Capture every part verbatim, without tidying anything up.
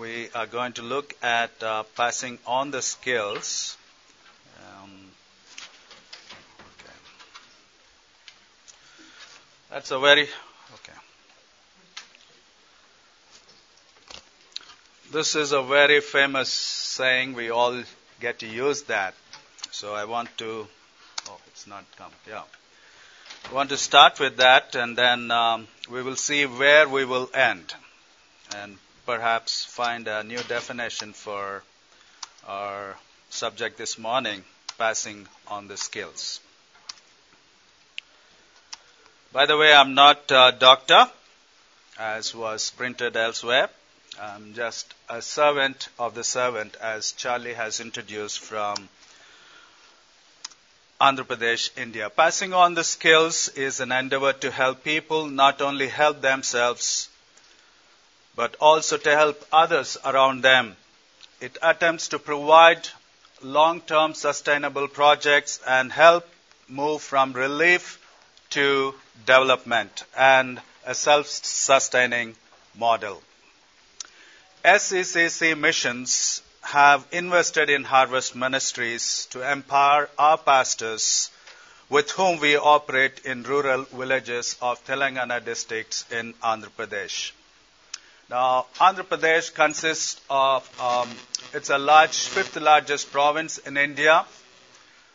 we are going to look at uh, passing on the skills. Um, okay. That's a very... Okay. This is a very famous saying. We all get to use that. So I want to... Oh, it's not come. Yeah. I want to start with that, and then um, we will see where we will end, and perhaps find a new definition for our subject this morning, passing on the skills. By the way, I'm not a doctor, as was printed elsewhere. I'm just a servant of the servant, as Charlie has introduced from Andhra Pradesh, India. Passing on the skills is an endeavor to help people not only help themselves, but also to help others around them. It attempts to provide long-term sustainable projects and help move from relief to development and a self-sustaining model. S C C C missions have invested in Harvest Ministries to empower our pastors with whom we operate in rural villages of Telangana districts in Andhra Pradesh. Now, Andhra Pradesh consists of, um, it's a large, fifth largest province in India,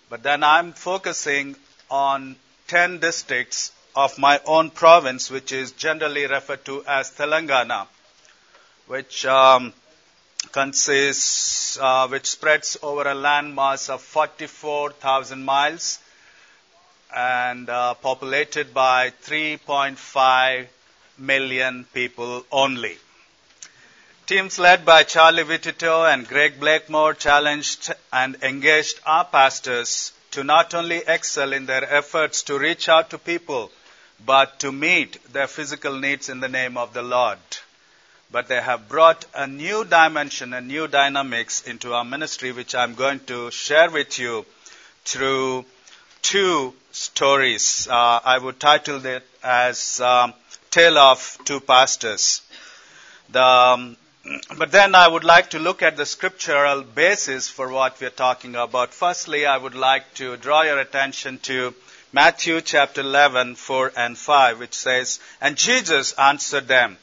but then I'm focusing on ten districts of my own province, which is generally referred to as Telangana, which um, consists, uh, which spreads over a landmass of forty-four thousand miles and uh, populated by three point five million people only. Teams led by Charlie Vitito and Greg Blakemore challenged and engaged our pastors to not only excel in their efforts to reach out to people, but to meet their physical needs in the name of the Lord. But they have brought a new dimension and new dynamics into our ministry, which I'm going to share with you through two stories. Uh, I would title it as um, Tale of Two Pastors. The, um, but then I would like to look at the scriptural basis for what we're talking about. Firstly, I would like to draw your attention to Matthew chapter eleven, four and five, which says, "And Jesus answered them,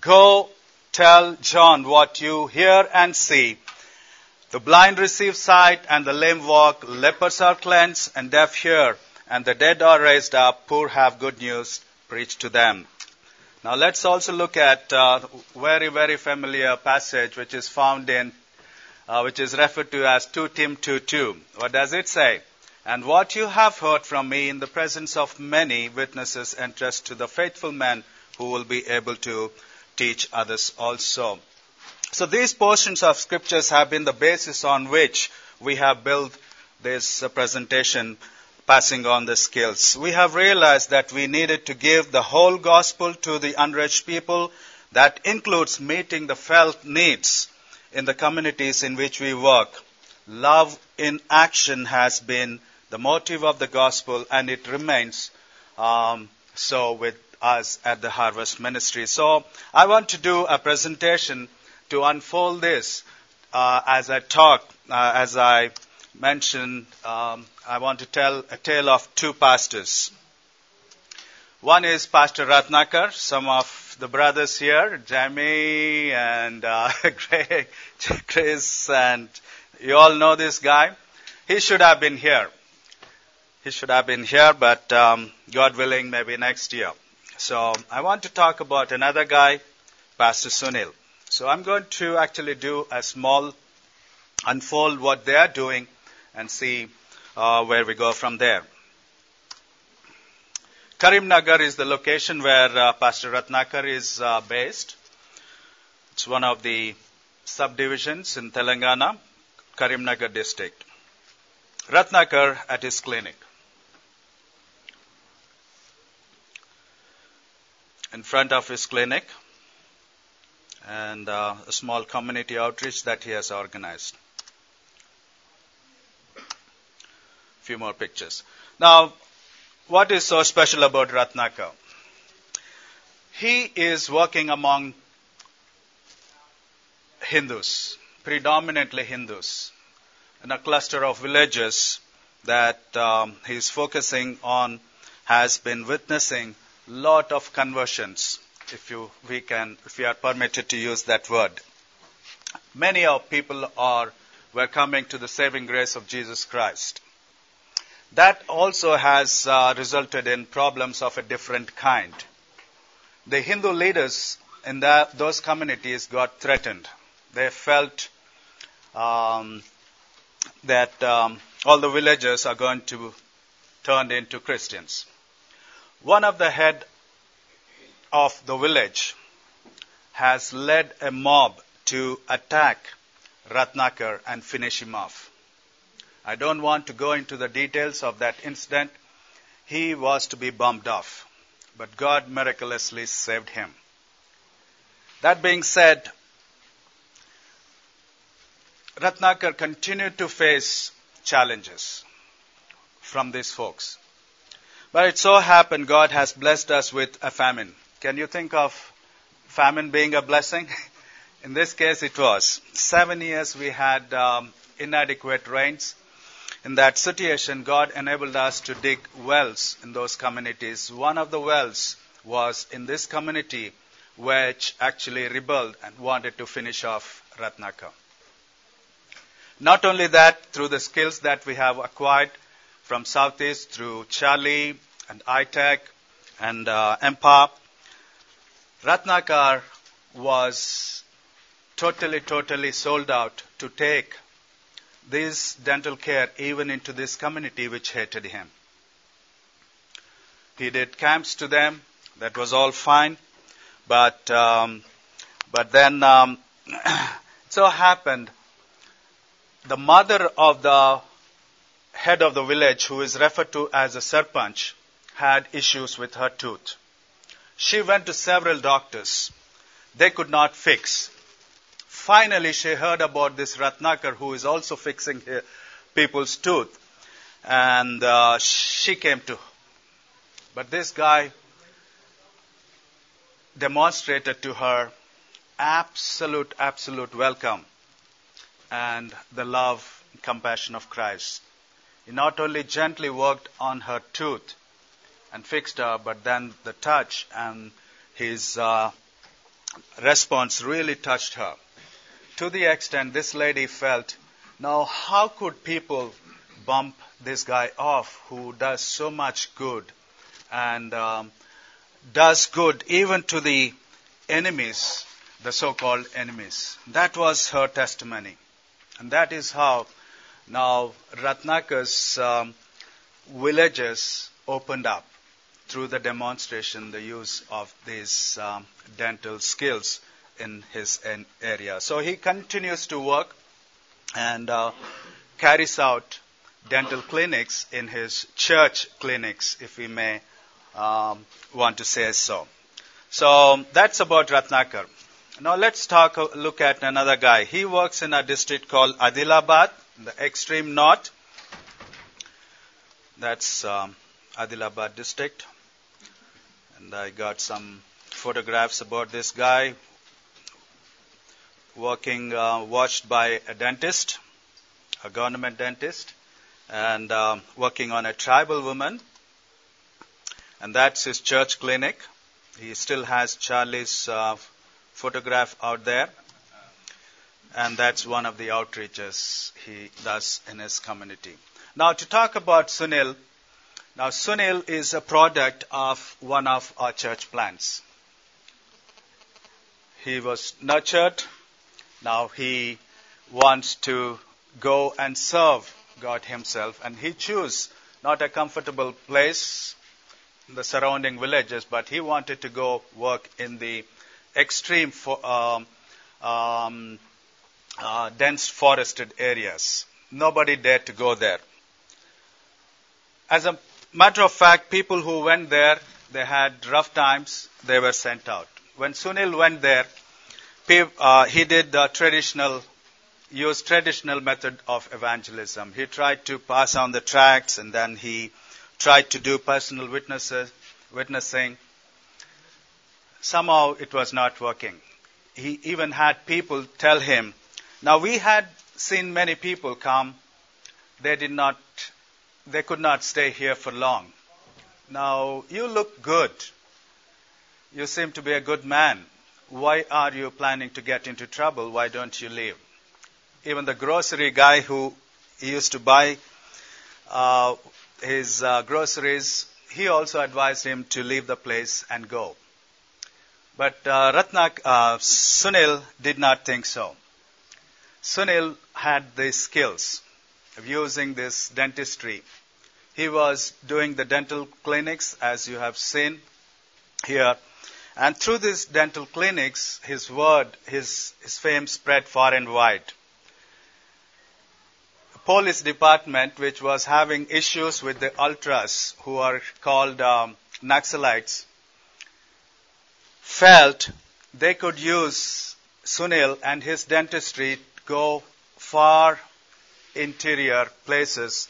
'Go tell John what you hear and see. The blind receive sight and the lame walk, lepers are cleansed and deaf hear, and the dead are raised up, poor have good news preached to them.'" Now let's also look at a very, very familiar passage which is found in, uh, which is referred to as two Tim two two. What does it say? "And what you have heard from me in the presence of many witnesses entrust to the faithful men who will be able to teach others also." So these portions of scriptures have been the basis on which we have built this presentation, passing on the skills. We have realized that we needed to give the whole gospel to the unreached people. That includes meeting the felt needs in the communities in which we work. Love in action has been the motive of the gospel, and it remains um, so with us at the Harvest Ministry. So I want to do a presentation to unfold this uh, as I talk, uh, as I mentioned, um, I want to tell a tale of two pastors. One is Pastor Ratnakar. Some of the brothers here, Jamie and uh, Greg, Chris, and you all know this guy. He should have been here. He should have been here, but um, God willing, maybe next year. So I want to talk about another guy, Pastor Sunil. So I'm going to actually do a small unfold what they are doing and see uh, where we go from there. Karimnagar is the location where uh, Pastor Ratnakar is uh, based. It's one of the subdivisions in Telangana, Karimnagar district. Ratnakar at his clinic. In front of his clinic, and uh, a small community outreach that he has organized. A few more pictures. Now, what is so special about Ratnakar? He is working among Hindus, predominantly Hindus, in a cluster of villages that um, he's focusing on has been witnessing lot of conversions, if you we can if we are permitted to use that word. Many of people are were coming to the saving grace of Jesus Christ. That also has uh, resulted in problems of a different kind. The Hindu leaders in that, those communities got threatened. They felt um, that um, all the villagers are going to turn into Christians. One of the head of the village has led a mob to attack Ratnakar and finish him off. I don't want to go into the details of that incident. He was to be bumped off, but God miraculously saved him. That being said, Ratnakar continued to face challenges from these folks. But it so happened God has blessed us with a famine. Can you think of famine being a blessing? In this case, it was. Seven years we had um, inadequate rains. In that situation, God enabled us to dig wells in those communities. One of the wells was in this community, which actually rebelled and wanted to finish off Ratnakar. Not only that, through the skills that we have acquired from Southeast, through Charlie and I T E C and uh, M P A P, Ratnakar was totally, totally sold out to take this dental care even into this community which hated him. He did camps to them. That was all fine. But um, but then um, it so happened the mother of the head of the village, who is referred to as a Sarpanch, had issues with her tooth. She went to several doctors. They could not fix. Finally, she heard about this Ratnakar, who is also fixing her, people's tooth. And uh, she came to. But this guy demonstrated to her absolute, absolute welcome and the love and compassion of Christ. He not only gently worked on her tooth and fixed her, but then the touch and his uh, response really touched her. To the extent this lady felt, now how could people bump this guy off who does so much good and um, does good even to the enemies, the so-called enemies. That was her testimony. And that is how now Ratnakar's um, villages opened up through the demonstration, the use of these um, dental skills in his area. So he continues to work and uh, carries out dental clinics in his church clinics, if we may um, want to say so. So that's about Ratnakar. Now let's talk. Look at another guy. He works in a district called Adilabad, the extreme north. That's um, Adilabad district. And I got some photographs about this guy working, uh, watched by a dentist, a government dentist, and uh, working on a tribal woman. And that's his church clinic. He still has Charlie's uh, photograph out there. And that's one of the outreaches he does in his community. Now to talk about Sunil. Now Sunil is a product of one of our church plants. He was nurtured. Now he wants to go and serve God himself. And he chose not a comfortable place in the surrounding villages, but he wanted to go work in the extreme for, um, um, Uh, dense forested areas. Nobody dared to go there. As a matter of fact, people who went there, they had rough times. They were sent out. When Sunil went there, uh, he did the traditional, used traditional method of evangelism. He tried to pass on the tracts, and then he tried to do personal witnesses, witnessing. Somehow it was not working. he even had people tell him. Now we had seen many people come. They did not, they could not stay here for long. Now you look good. You seem to be a good man. Why are you planning to get into trouble? Why don't you leave? Even the grocery guy who used to buy uh, his uh, groceries, he also advised him to leave the place and go. But uh, Ratnak, uh, Sunil did not think so. Sunil had the skills of using this dentistry. He was doing the dental clinics, as you have seen here. And through these dental clinics, his word, his, his fame spread far and wide. The police department, which was having issues with the ultras, who are called um, Naxalites, felt they could use Sunil and his dentistry to go far interior places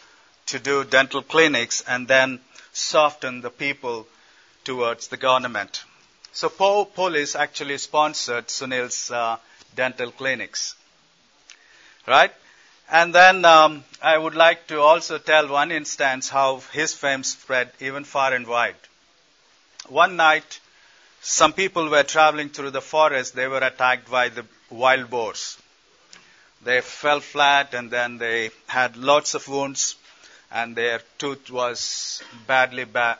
to do dental clinics and then soften the people towards the government. So Paul police actually sponsored Sunil's uh, dental clinics, right? And then um, I would like to also tell one instance how his fame spread even far and wide. One night, some people were traveling through the forest. They were attacked by the wild boars. They fell flat and then they had lots of wounds and their tooth was badly ba-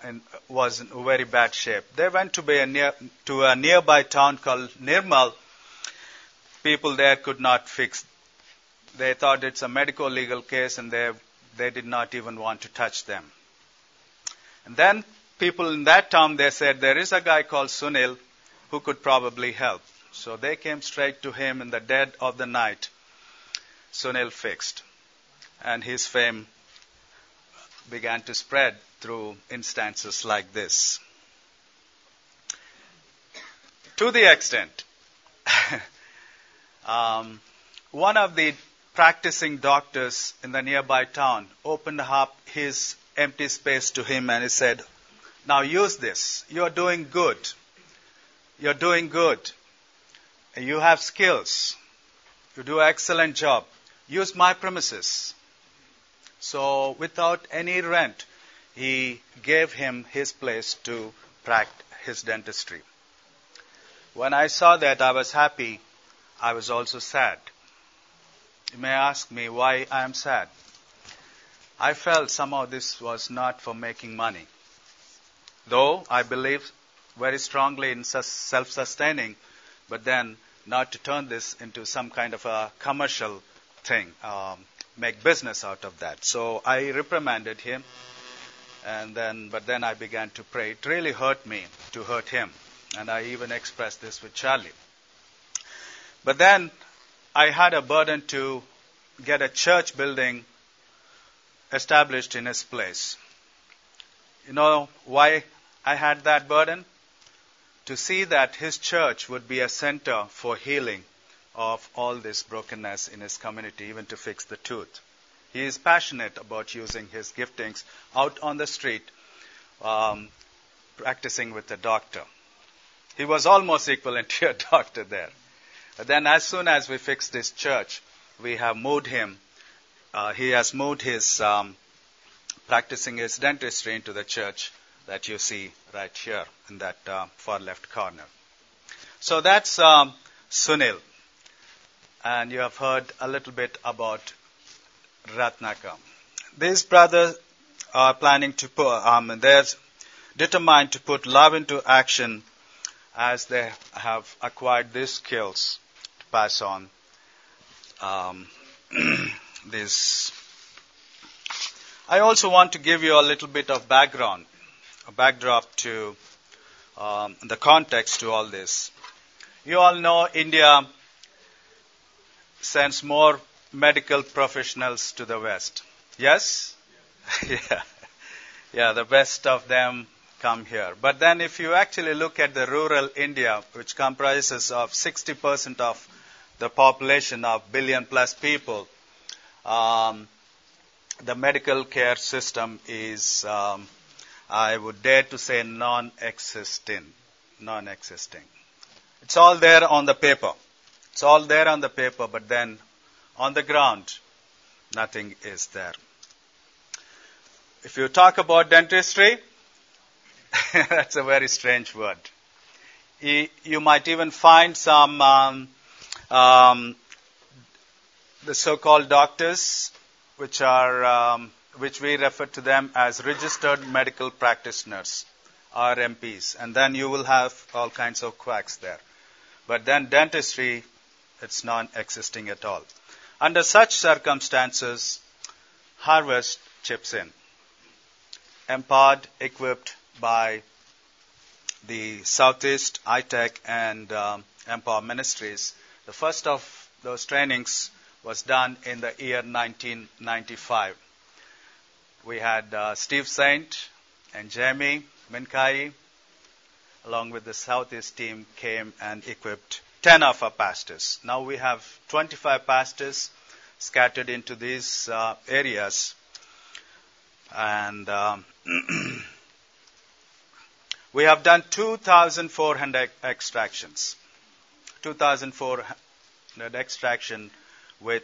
was in very bad shape. They went to, be a near, to a nearby town called Nirmal. People there could not fix. They thought it's a medical legal case and they they did not even want to touch them. And then people in that town, they said, there is a guy called Sunil who could probably help. So they came straight to him in the dead of the night. Sunil fixed, and his fame began to spread through instances like this. To the extent, um, one of the practicing doctors in the nearby town opened up his empty space to him and he said, now use this. You're doing good. You're doing good. You have skills. You do an excellent job. Use my premises. So without any rent, he gave him his place to practice his dentistry. When I saw that, I was happy. I was also sad. You may ask me why I am sad. I felt somehow this was not for making money. Though I believe very strongly in self-sustaining, but then not to turn this into some kind of a commercial thing, um, make business out of that. So I reprimanded him, and then, but then I began to pray. It really hurt me to hurt him, and I even expressed this with Charlie. But then I had a burden to get a church building established in his place. You know why I had that burden? To see that his church would be a center for healing of all this brokenness in his community, even to fix the tooth. He is passionate about using his giftings out on the street, um, practicing with the doctor. He was almost equivalent to a doctor there. But then as soon as we fixed his church, we have moved him. Uh, he has moved his um, practicing his dentistry into the church that you see right here in that uh, far left corner. So that's um, Sunil. And you have heard a little bit about Ratnakar. These brothers are planning to put, um, they're determined to put love into action as they have acquired these skills to pass on um, this. I also want to give you a little bit of background. A backdrop to um, the context to all this. You all know India sends more medical professionals to the West. Yes? Yeah. yeah. Yeah, the best of them come here. But then if you actually look at the rural India, which comprises of sixty percent of the population of billion plus people, um, the medical care system is... Um, I would dare to say non-existing, non-existing. It's all there on the paper. It's all there on the paper, but then on the ground, nothing is there. If you talk about dentistry, that's a very strange word. You might even find some um, um, the so-called doctors, which are um, which we refer to them as registered medical practitioners, R M Ps, and then you will have all kinds of quacks there. But then dentistry, it's non-existing at all. Under such circumstances, Harvest chips in, empowered, equipped by the Southeast, I T E C, and um, Empower ministries. The first of those trainings was done in the year nineteen ninety-five. We had uh, Steve Saint and Jeremy Minkai, along with the Southeast team, came and equipped ten of our pastors. Now we have twenty-five pastors scattered into these uh, areas. And um, we have done two thousand four hundred extractions. two thousand four hundred extraction with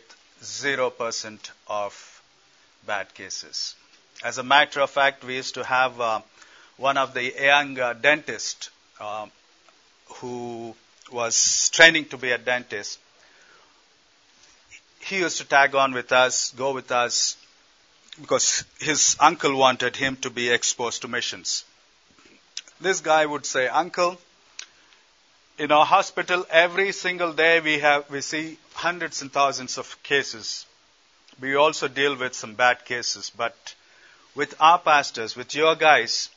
zero percent of bad cases. As a matter of fact, we used to have uh, one of the young uh, dentists uh, who was training to be a dentist. He used to tag on with us, go with us, because his uncle wanted him to be exposed to missions. This guy would say, "Uncle, in our hospital every single day we have we see hundreds and thousands of cases. We also deal with some bad cases, but with our pastors, with your guys,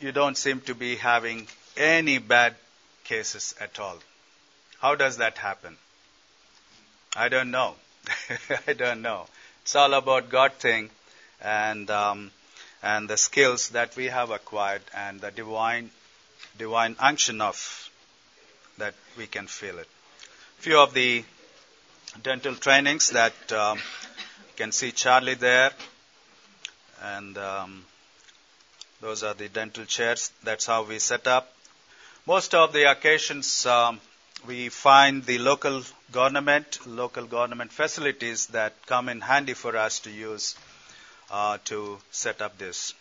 you don't seem to be having any bad cases at all. How does that happen?" I don't know. I don't know. It's all about God thing, and um, and the skills that we have acquired, and the divine, divine unction of that we can feel it. Few of the dental trainings that um, you can see Charlie there, and um, those are the dental chairs. That's how we set up. Most of the occasions um, we find the local government, local government facilities that come in handy for us to use. Uh, to set up this.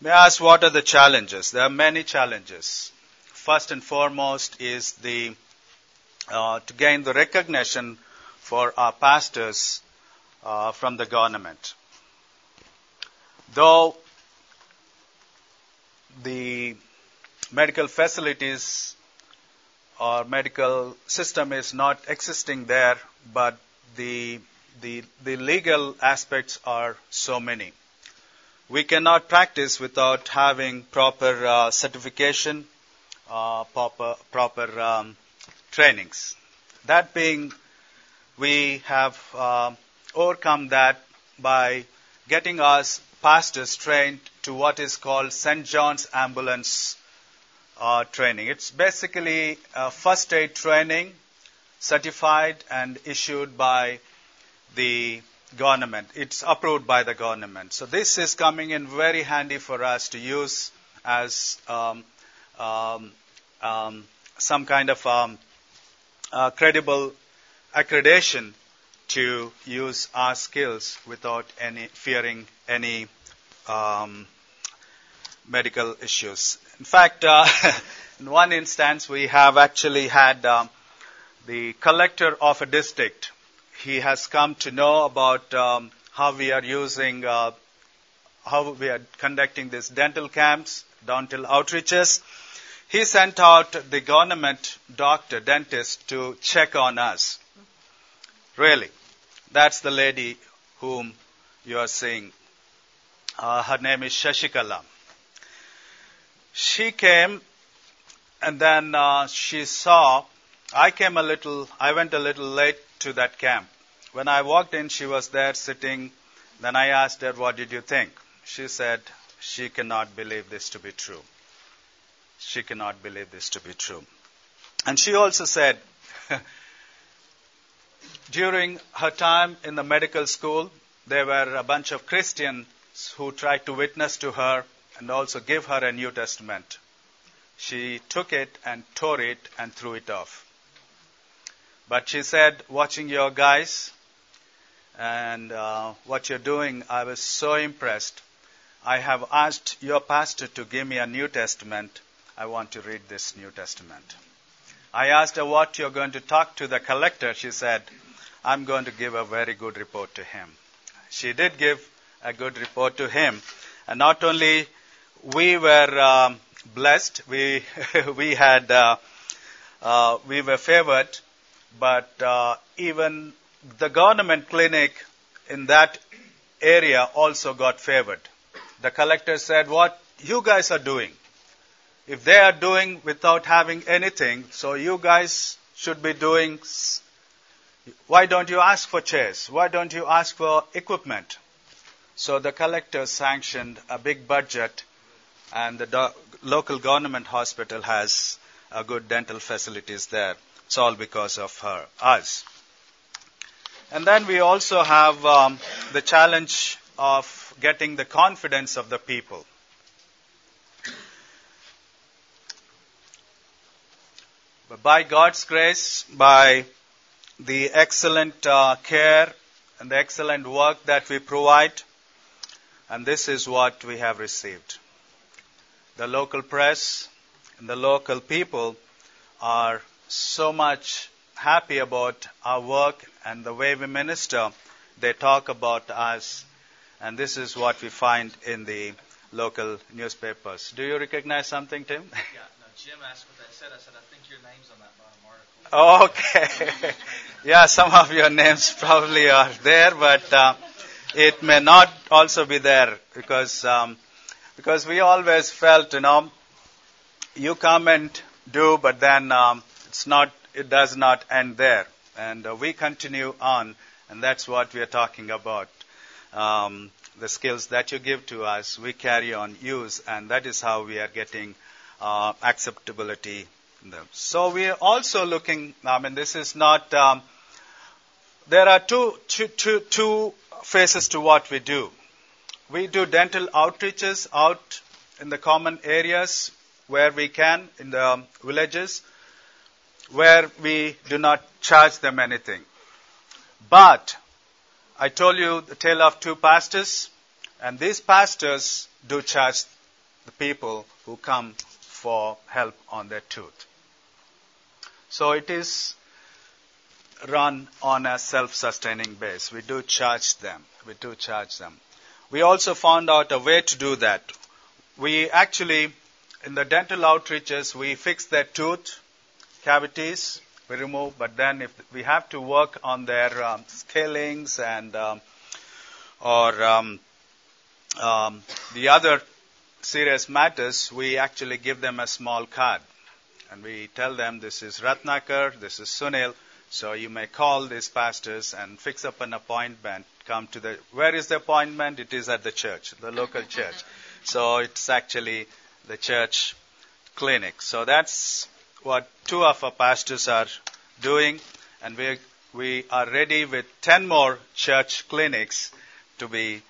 May I ask, what are the challenges? There are many challenges. First and foremost is the uh, to gain the recognition for our pastors uh, from the government. Though the medical facilities or medical system is not existing there, but the The, the legal aspects are so many. We cannot practice without having proper uh, certification, uh, proper, proper um, trainings. That being, we have uh, overcome that by getting us pastors trained to what is called Saint John's Ambulance uh, training. It's basically a first aid training certified and issued by the government. It's approved by the government. So this is coming in very handy for us to use as um, um, um, some kind of um, uh, credible accreditation to use our skills without any fearing any um, medical issues. In fact, uh, in one instance, we have actually had um, the collector of a district. He has come to know about um, how we are using, uh, how we are conducting these dental camps, dental outreaches. He sent out the government doctor, dentist, to check on us. Really, that's the lady whom you are seeing. Uh, her name is Shashikala. She came, and then uh, she saw. I came a little. I went a little late to that camp. When I walked in, she was there sitting. Then I asked her, "What did you think?" She said, "She cannot believe this to be true. She cannot believe this to be true." And she also said, during her time in the medical school, there were a bunch of Christians who tried to witness to her and also give her a New Testament. She took it and tore it and threw it off. But she said, watching your guys and uh, what you're doing, I was so impressed. I have asked your pastor to give me a New Testament. I want to read this New Testament. I asked her what you're going to talk to the collector. She said, I'm going to give a very good report to him. She did give a good report to him. And not only we were um, blessed, we we had uh, uh, we were favored, but uh, even the government clinic in that area also got favored. The collector said, what you guys are doing, if they are doing without having anything, so you guys should be doing. Why don't you ask for chairs? Why don't you ask for equipment? So the collector sanctioned a big budget, and the do- local government hospital has a good dental facilities there. It's all because of her, us. And then we also have um, the challenge of getting the confidence of the people. But by God's grace, by the excellent uh, care and the excellent work that we provide, and this is what we have received. The local press and the local people are so much happy about our work and the way we minister. They talk about us, and this is what we find in the local newspapers. Do you recognize something, Tim? Yeah, no, Jim asked what I said. I said, I think your name's on that bottom article. Okay. Yeah, some of your names probably are there, but uh, it may not also be there because um, because we always felt, you know, you come and do, but then um, it's not, it does not end there. And uh, we continue on, and that's what we are talking about. Um, the skills that you give to us, we carry on, use, and that is how we are getting uh, acceptability. So we are also looking, I mean, this is not, um, there are two, two, two, two faces to what we do. We do dental outreaches out in the common areas where we can, in the villages, where we do not charge them anything. But I told you the tale of two pastors, and these pastors do charge the people who come for help on their tooth. So it is run on a self-sustaining base. We do charge them. We do charge them. We also found out a way to do that. We actually, in the dental outreaches, we fix their tooth cavities. We remove, but then if we have to work on their um, scalings and um, or um, um, the other serious matters, we actually give them a small card. And we tell them, this is Ratnakar, this is Sunil, so you may call these pastors and fix up an appointment. Come to the, where is the appointment? It is at the church, the local church. So it's actually the church clinic. So that's what two of our pastors are doing, and we we are ready with ten more church clinics to be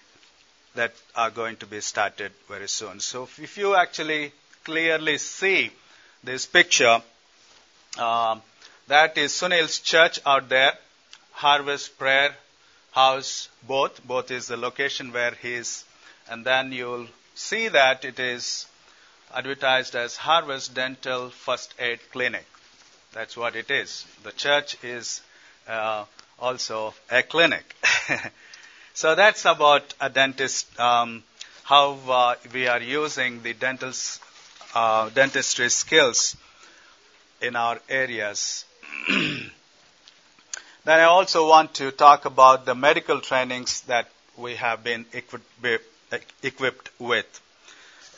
that are going to be started very soon. So if you actually clearly see this picture, uh, that is Sunil's church out there, Harvest Prayer House, both. Both is the location where he is. And then you'll see that it is advertised as Harvest Dental First Aid Clinic. That's what it is. The church is uh, also a clinic. So that's about a dentist, um, how uh, we are using the dental uh, dentistry skills in our areas. Then I also want to talk about the medical trainings that we have been equi- equipped with.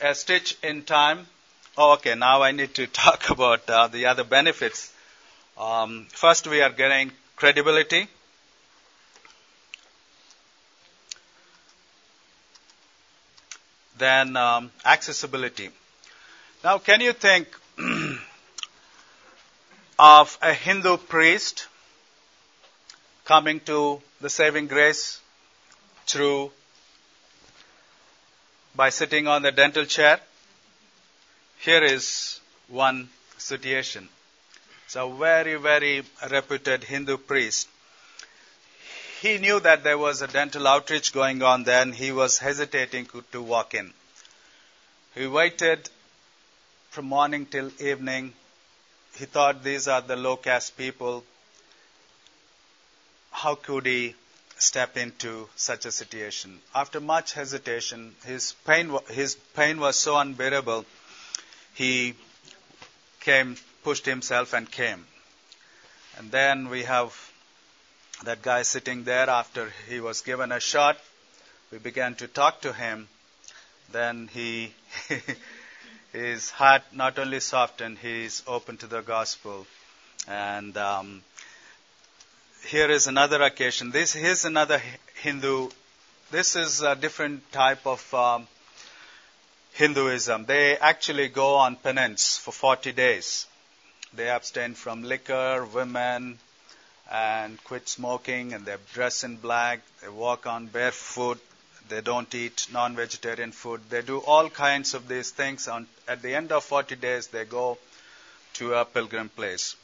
A stitch in time. Oh, okay, now I need to talk about uh, the other benefits. Um, first, we are getting credibility. Then um, accessibility. Now, can you think of a Hindu priest coming to the saving grace through by sitting on the dental chair? Here is one situation. So very, very reputed Hindu priest. He knew that there was a dental outreach going on there, and he was hesitating to walk in. He waited from morning till evening. He thought, these are the low-caste people. How could he step into such a situation? After much hesitation, his pain his pain was so unbearable, he came, pushed himself and came. And then we have that guy sitting there. After he was given a shot, we began to talk to him. Then he, his heart not only softened, he is open to the gospel. And um, here is another occasion. This here's another Hindu. This is a different type of um, Hinduism. They actually go on penance for forty days. They abstain from liquor, women, and quit smoking, and they dress in black, they walk on barefoot, they don't eat non-vegetarian food, they do all kinds of these things. On, at the end of forty days, they go to a pilgrim place.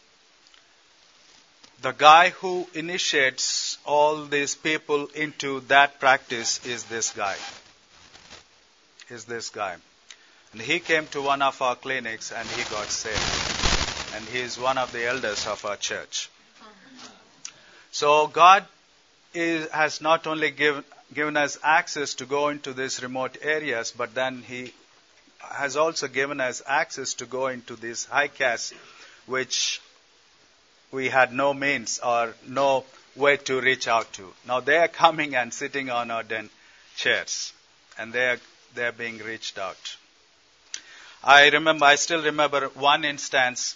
The guy who initiates all these people into that practice is this guy. Is this guy. And he came to one of our clinics and he got saved. And he is one of the elders of our church. So God is, has not only give, given us access to go into these remote areas, but then He has also given us access to go into these high castes, which we had no means or no way to reach out to. Now they are coming and sitting on our den chairs, and they are they are being reached out. I remember, I still remember one instance.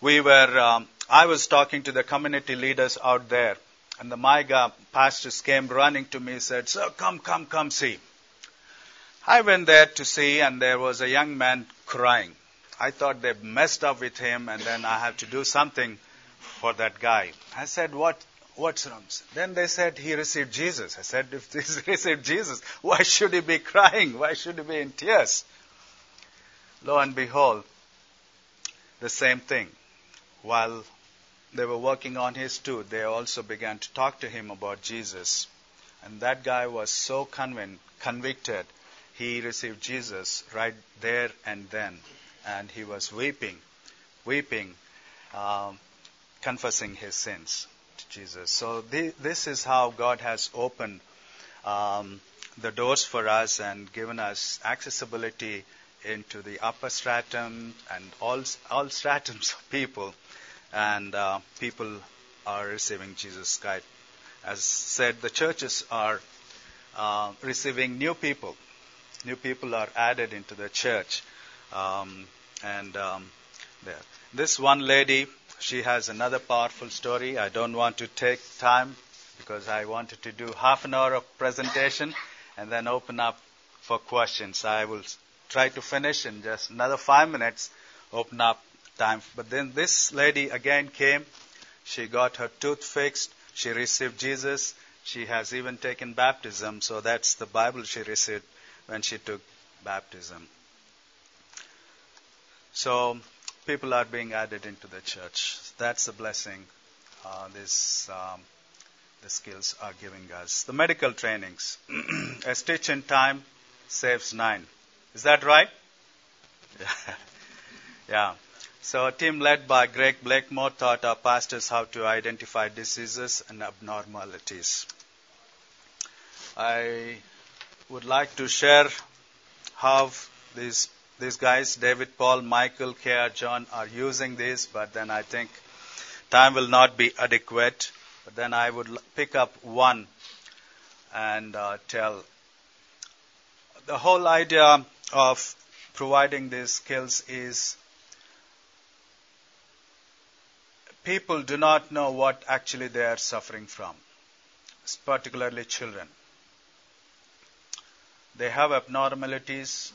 We were. Um, I was talking to the community leaders out there, and the MIGA pastors came running to me and said, "Sir, come, come, come see." I went there to see, and there was a young man crying. I thought they messed up with him, and then I have to do something for that guy. I said, "What? What's wrong?" Then they said, "He received Jesus." I said, "If he received Jesus, why should he be crying? Why should he be in tears?" Lo and behold, the same thing. While they were working on his tooth, they also began to talk to him about Jesus. And that guy was so convinced, convicted, he received Jesus right there and then. And he was weeping, weeping, um, confessing his sins to Jesus. So th- this is how God has opened um, the doors for us and given us accessibility into the upper stratum and all all stratums of people. And uh, people are receiving Jesus Christ. As said, the churches are uh, receiving new people. New people are added into the church. Um, and um, there. This one lady, she has another powerful story. I don't want to take time because I wanted to do half an hour of presentation and then open up for questions. I will try to finish in just another five minutes, open up time. But then this lady again came. She got her tooth fixed. She received Jesus. She has even taken baptism. So that's the Bible she received when she took baptism. So people are being added into the church. That's the blessing uh, this, um, the skills are giving us. The medical trainings. A stitch in time saves nine. Is that right? Yeah. yeah. So a team led by Greg Blakemore taught our pastors how to identify diseases and abnormalities. I would like to share how these these guys, David, Paul, Michael, K R. John, are using this, but then I think time will not be adequate. But then I would pick up one and uh, tell. The whole idea of providing these skills is people do not know what actually they are suffering from, particularly children. They have abnormalities.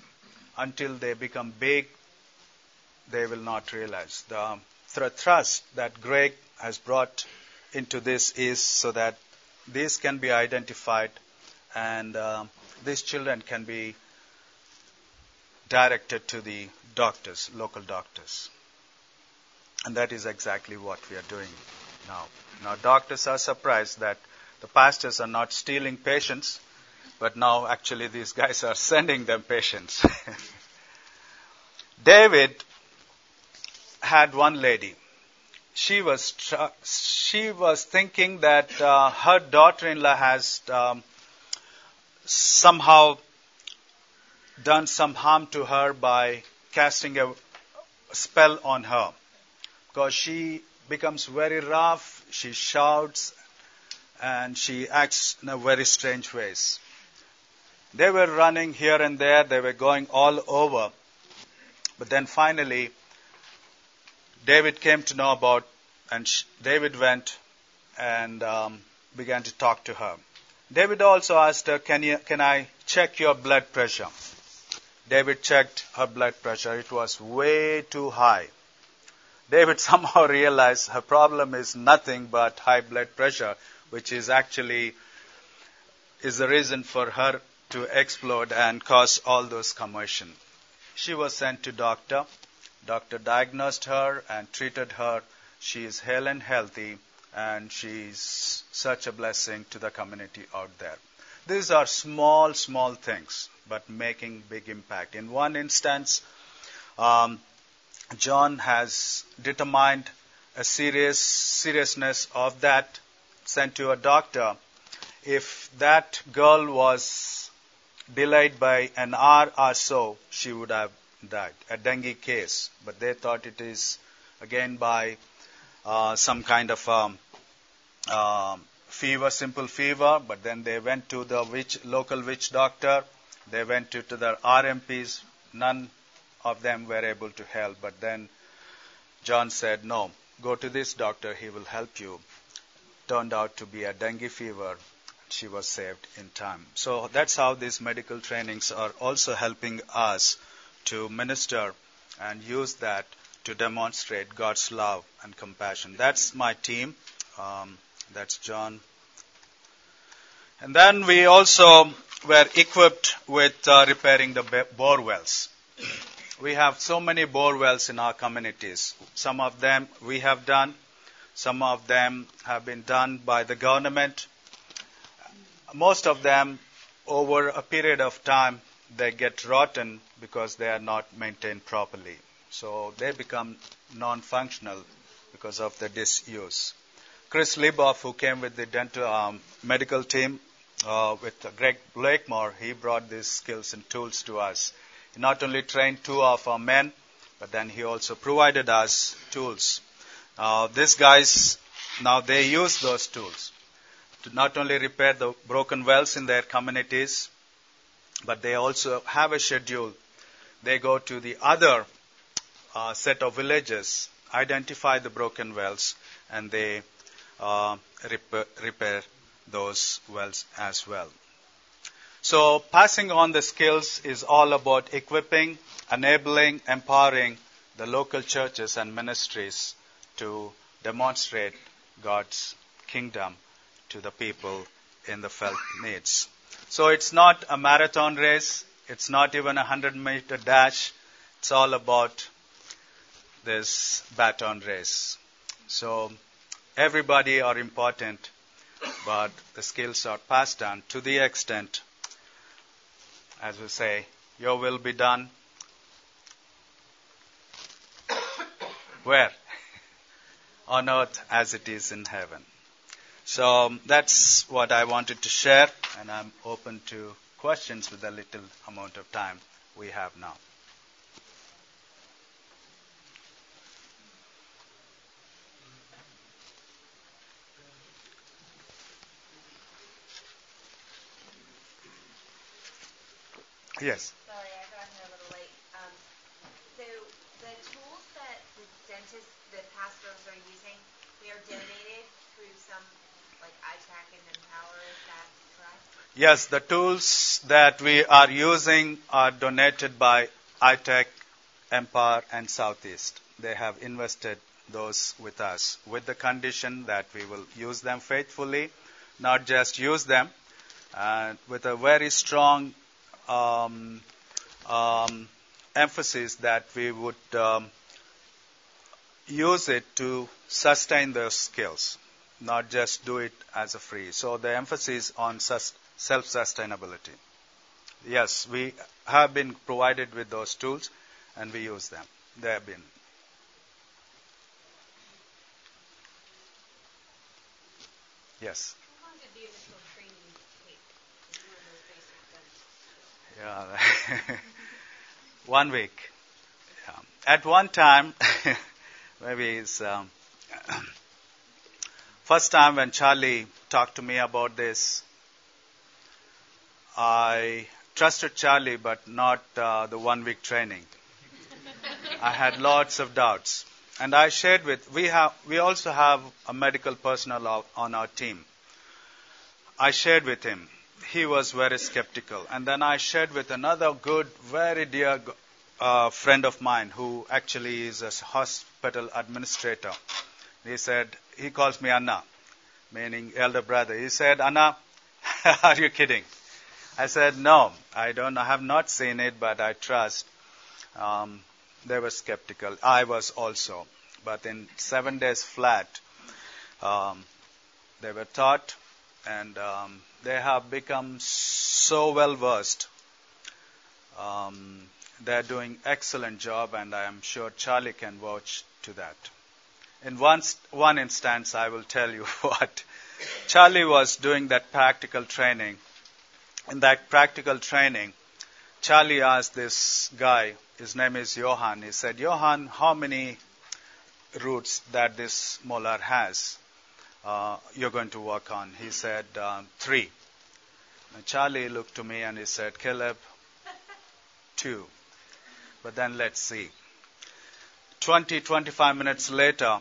Until they become big, they will not realize. The th- thrust that Greg has brought into this is so that these can be identified and uh, these children can be directed to the doctors, local doctors. And that is exactly what we are doing now. Now, doctors are surprised that the pastors are not stealing patients, but now actually these guys are sending them patients. David had one lady. She was tr- she was thinking that uh, her daughter-in-law has um, somehow done some harm to her by casting a spell on her, because she becomes very rough, she shouts, and she acts in a very strange ways. They were running here and there, they were going all over, but then finally David came to know about, and she, David went and um, began to talk to her. David also asked her, can, you, can I check your blood pressure? David checked her blood pressure. It was way too high. David somehow realized her problem is nothing but high blood pressure, which is actually is the reason for her to explode and cause all those commotion. She was sent to doctor. Doctor diagnosed her and treated her. She is hale and healthy, and she is such a blessing to the community out there. These are small, small things, but making big impact. In one instance, um, John has determined a serious seriousness of that, sent to a doctor. If that girl was delayed by an hour or so, she would have died, a dengue case. But they thought it is, again, by uh, some kind of um, uh, fever, simple fever. But then they went to the witch, local witch doctor. They went to, to their R M Ps. None of them were able to help. But then John said, no, go to this doctor. He will help you. Turned out to be a dengue fever. She was saved in time. So that's how these medical trainings are also helping us to minister and use that to demonstrate God's love and compassion. That's my team. Um, that's John. And then we also were equipped with uh, repairing the bore wells. We have so many bore wells in our communities. Some of them we have done. Some of them have been done by the government. Most of them, over a period of time, they get rotten because they are not maintained properly. So they become non-functional because of the disuse. Chris Liboff, who came with the dental um, medical team uh, with Greg Blakemore, he brought these skills and tools to us. He not only trained two of our men, but then he also provided us tools. Uh, these guys, now they use those tools to not only repair the broken wells in their communities, but they also have a schedule. They go to the other uh, set of villages, identify the broken wells, and they uh, repair, repair those wells as well. So passing on the skills is all about equipping, enabling, empowering the local churches and ministries to demonstrate God's kingdom to the people in the felt needs. So it's not a marathon race. It's not even a hundred-meter dash. It's all about this baton race. So everybody are important, but the skills are passed down to the extent, as we say, your will be done. Where? On earth as it is in heaven. So that's what I wanted to share, and I'm open to questions with the little amount of time we have now. Yes. Sorry, I got in a little late. Um, so the tools that the dentists, the pastors are using, they are donated through some... like I T E C and Empower, is that correct? Yes, the tools that we are using are donated by I T E C, Empire, and Southeast. They have invested those with us with the condition that we will use them faithfully, not just use them, uh, with a very strong um, um, emphasis that we would um, use it to sustain those skills, not just do it as a free. So the emphasis on sus- self-sustainability. Yes, we have been provided with those tools and we use them. They have been. Yes. How long did the initial training take? Yeah, one week. Yeah. At one time, maybe it's um, first time when Charlie talked to me about this, I trusted Charlie, but not uh, the one-week training. I had lots of doubts. And I shared with, we have, we also have a medical personnel on our team. I shared with him. He was very skeptical. And then I shared with another good, very dear uh, friend of mine who actually is a hospital administrator. He said, he calls me Anna, meaning elder brother. He said, Anna, are you kidding? I said, no, I don't, I have not seen it, but I trust. Um, They were skeptical. I was also. But in seven days flat, um, they were taught, and um, they have become so well-versed. Um, they're doing excellent job, and I am sure Charlie can vouch to that. In one, one instance, I will tell you what. Charlie was doing that practical training. In that practical training, Charlie asked this guy, his name is Johan. He said, Johan, how many roots that this molar has uh, you're going to work on? He said, um, three. And Charlie looked to me and he said, Caleb, two. But then let's see. twenty, twenty-five minutes later,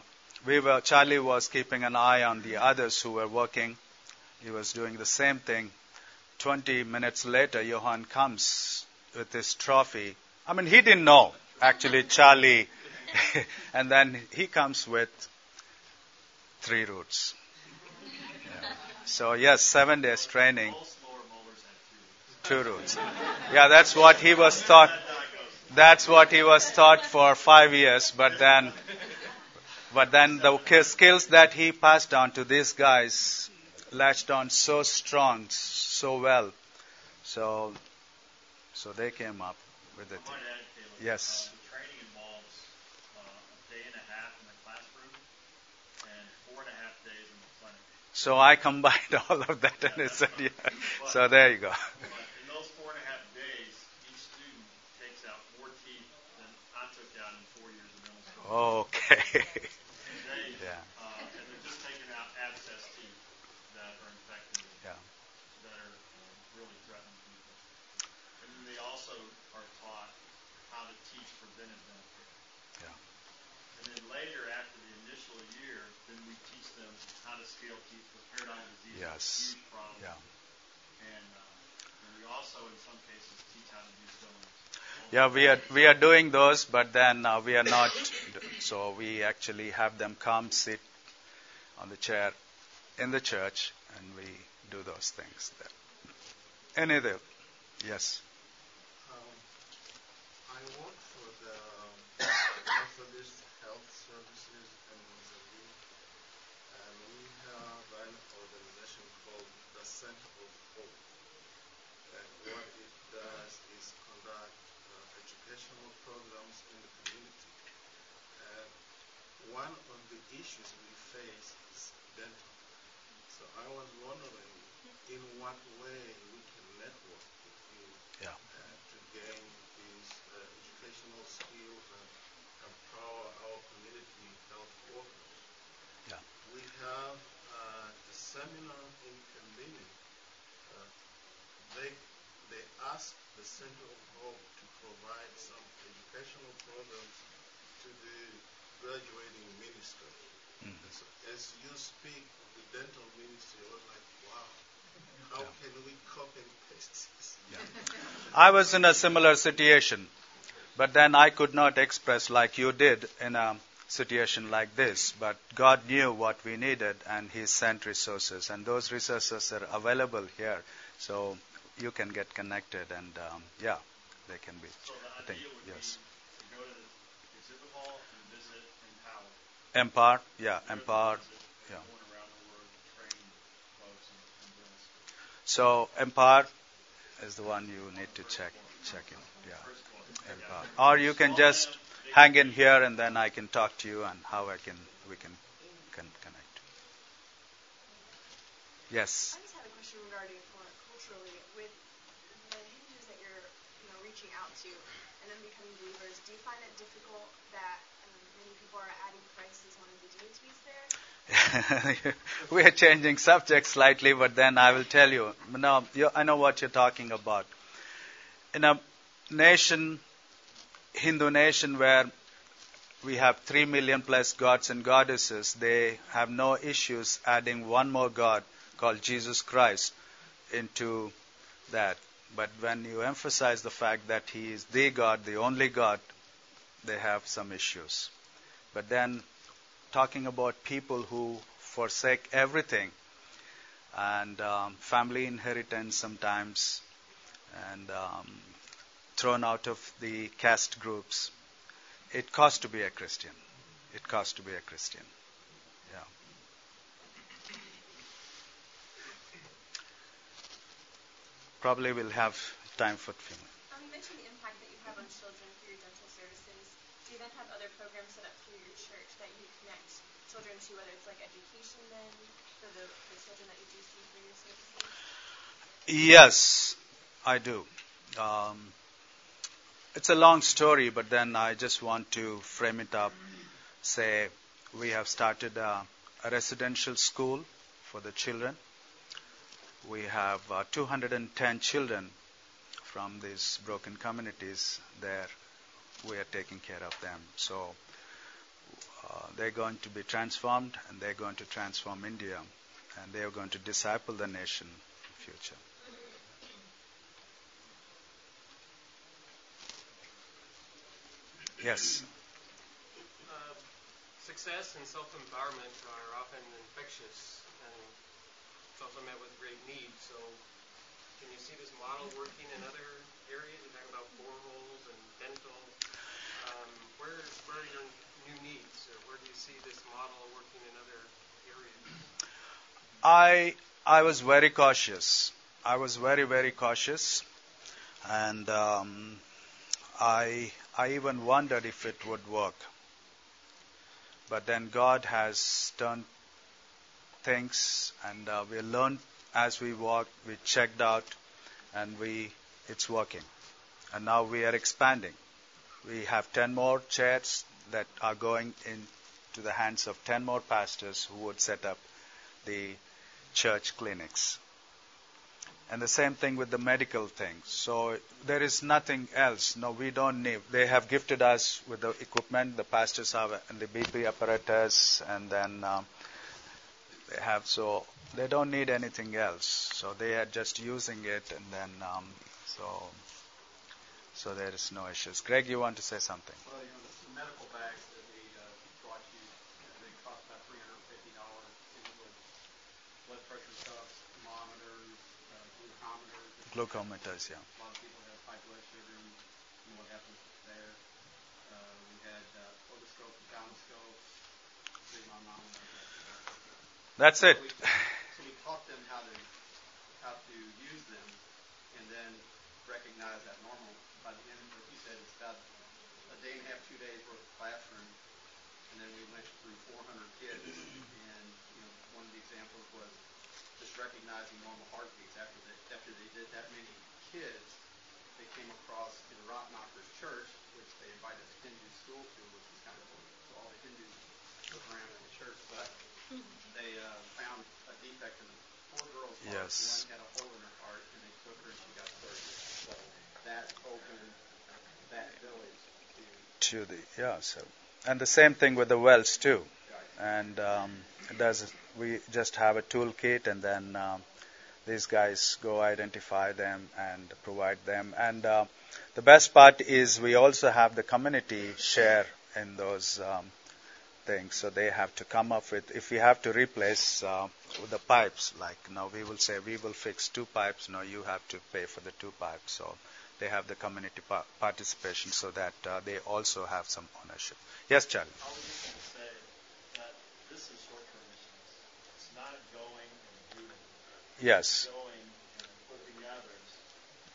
we were. Charlie was keeping an eye on the others who were working. He was doing the same thing. twenty minutes later, Johan comes with his trophy. I mean, he didn't know, actually, Charlie. And then he comes with three roots. Yeah. So, yes, seven days training. Two roots. Yeah, that's what he was taught. That's what he was taught for five years. But then, but then the skills that he passed on to these guys latched on so strong, so well. So, so they came up. With it. I might add, Caleb, yes. Uh, the training involves uh, a day and a half in the classroom and four and a half days in the clinic. So I combined all of that, yeah, and it said, yeah. But, so there you go. But in those four and a half days, each student takes out more teeth than I took out in four years of middle school. Okay. Today, yeah. Uh, and they're just taking out abscess teeth that are infected, yeah, that are uh, really threatening people. And then they also how to teach preventive benefit. Yeah. And then later, after the initial year, then we teach them how to scale teeth for periodontal disease. Yes. Huge problem. Yeah. And, uh, and we also, in some cases, teach how to use fillings. Yeah, we are we are doing those, but then uh, we are not. So we actually have them come sit on the chair in the church, and we do those things there. Any other? Yes. I work for the Methodist Health Services in Missouri, and we have an organization called the Center of Hope. And what it does is conduct uh, educational programs in the community. And one of the issues we face is dental. So I was wondering in what way we can network with you, yeah, uh, to gain educational skills and empower our community health workers. Yeah. We have uh, a seminar in Karimnagar. Uh, they they asked the Center of Hope to provide some educational programs to the graduating ministers. Mm. As, as you speak of the dental ministry, I was like, wow. How can we copy and paste this? Yeah. I was in a similar situation, but then I could not express like you did in a situation like this. But God knew what we needed, and He sent resources, and those resources are available here. So you can get connected, and um, yeah, they can be. So the I think, yes. Be to go to the exhibit hall and visit Empower. Empower, yeah, Empower, yeah. So Empire is the one you need to check check in. Yeah, Empire. Or you can just hang in here, and then I can talk to you on how I can we can can connect. Yes. I just had a question regarding culturally with the Hindus that you're you know reaching out to and then becoming believers. Do you find it difficult that um, many people are adding Christ as one of the deities there? We are changing subject slightly, but then I will tell you. No, you, I know what you're talking about. In a nation, Hindu nation, where we have three million plus gods and goddesses, they have no issues adding one more God called Jesus Christ into that. But when you emphasize the fact that he is the God, the only God, they have some issues. But then talking about people who forsake everything and um, family inheritance sometimes and um, thrown out of the caste groups. It costs to be a Christian. It costs to be a Christian. Yeah. Probably we'll have time for a few minutes. Um, you mentioned the impact that you have on children through your dental services. Do you then have other programs set up through your church that you connect children to, whether it's like education then, for the, the children that you do see through your services? Yes, I do. Um, it's a long story, but then I just want to frame it up. Say, we have started a, a residential school for the children. We have uh, two hundred ten children from these broken communities there. We are taking care of them. So uh, they're going to be transformed, and they're going to transform India, and they are going to disciple the nation in the future. Yes? Uh, success and self-empowerment are often infectious, and it's also met with great need. So can you see this model working in other areas? You talk about boreholes and dental. Um, where, where are your new needs, or where do you see this model working in other areas? I I was very cautious. I was very very cautious, and um, I I even wondered if it would work. But then God has done things, and uh, we learned. As we walked, we checked out, and we it's working. And now we are expanding. We have ten more chairs that are going into the hands of ten more pastors who would set up the church clinics. And the same thing with the medical thing. So there is nothing else. No, we don't need. They have gifted us with the equipment. The pastors have and the B P apparatus, and then um, they have so. They don't need anything else, so they are just using it, and then um, so so there is no issues. Greg, you want to say something? Well, you know, the medical bags that we uh, brought you, they cost about three hundred and fifty dollars. Blood pressure cuffs, thermometers, uh, glucometers. Glucometers, yeah. A lot of people have high blood sugar, and you know what happens there. Uh, we had uh, otoscopes, gyroscopes, sigmonometers. That's it. So we taught them how to how to use them, and then recognize that normal. By the end, like you said, it's about a day and a half, two days worth of classroom, and then we went through four hundred kids. And you know, one of the examples was just recognizing normal heartbeats. After they after they did that many kids, they came across in Ratnakar's church, which they invited the Hindu school to, which is kind of cool. So all the Hindus look around in the church, but. They uh, found a defect in the poor girl's heart. Yes. One had a hole in her heart, and they took her and she got surgery. So that opened that village to, to the yeah. So and the same thing with the wells too. Right. And um, it does we just have a toolkit, and then um, these guys go identify them and provide them. And uh, the best part is we also have the community share in those. Um, Things. So they have to come up with, if we have to replace uh, the pipes, like now we will say we will fix two pipes, no, you have to pay for the two pipes. So they have the community pa- participation so that uh, they also have some ownership. Yes, Charlie? I was just going to say that this is short-term missions. It's not going and doing. Yes. It's going and equipping others.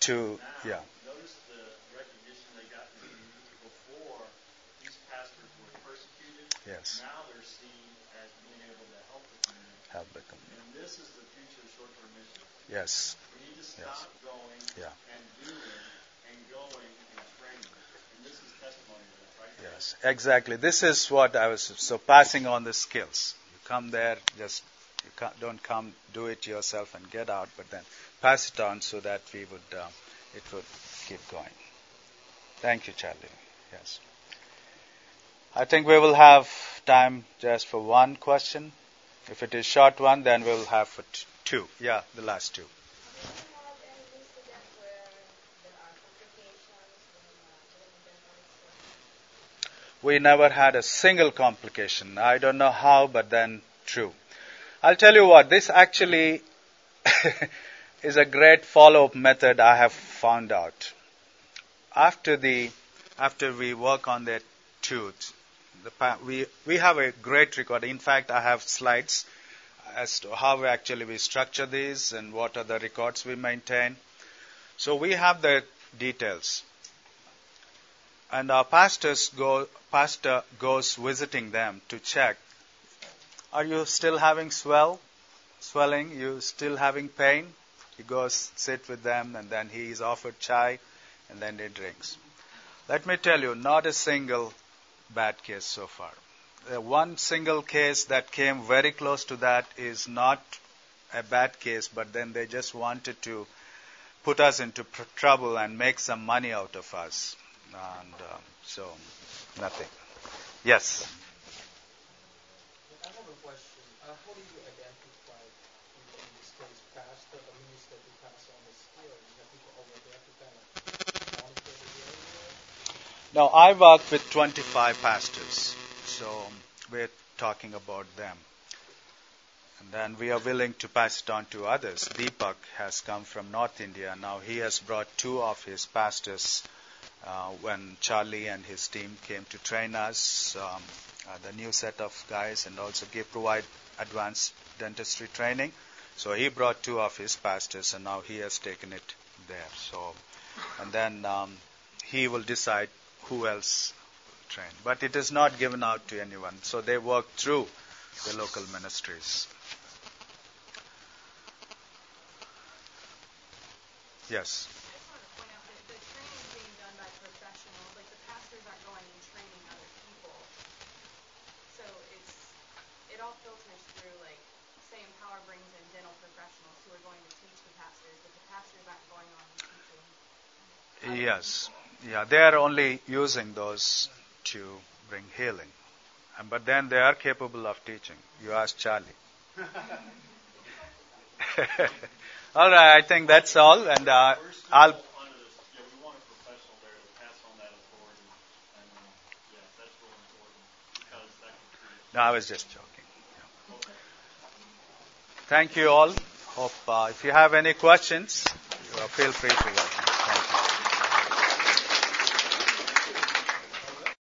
To, now, yeah. Notice the recognition they got before. These pastors were persecuted. Yes. Now they're seen as being able to help the community. Help the community. And this is the future of short-term missions. Yes. We need to stop yes. going yeah. and doing. Yes, exactly. This is what I was, so passing on the skills. You come there, just you can't, don't come, do it yourself and get out, but then pass it on so that we would, uh, it would keep going. Thank you, Charlie. Yes. I think we will have time just for one question. If it is short one, then we'll have for t- two. Yeah, the last two. We never had a single complication. I don't know how, but then true. I'll tell you what, this actually is a great follow-up method I have found out. After the, after we work on their tooth, the, we, we have a great record. In fact, I have slides as to how we actually we structure these and what are the records we maintain. So we have the details. And our pastors go, pastor goes visiting them to check. Are you still having swell, swelling? You still having pain? He goes, sit with them, and then he is offered chai, and then he drinks. Let me tell you, not a single bad case so far. The one single case that came very close to that is not a bad case, but then they just wanted to put us into pr- trouble and make some money out of us. And um, so, nothing. Yes? I have a question. Uh, how do you identify, in, in this case, pastor, a minister who pass on the skill? You have people over there to kind of monitor the area? No, I work with twenty-five pastors. So, we're talking about them. And then we are willing to pass it on to others. Deepak has come from North India. Now, he has brought two of his pastors. Uh, when Charlie and his team came to train us, um, uh, the new set of guys, and also give, provide advanced dentistry training. So he brought two of his pastors, and now he has taken it there. So, and then um, he will decide who else will train. But it is not given out to anyone. So they work through the local ministries. Yes. Yes. Yeah, they are only using those to bring healing. And, but then they are capable of teaching. You ask Charlie. All right, I think that's all. And uh, I'll... No, I was just joking. Yeah. Thank you all. Hope uh, if you have any questions, feel free to go.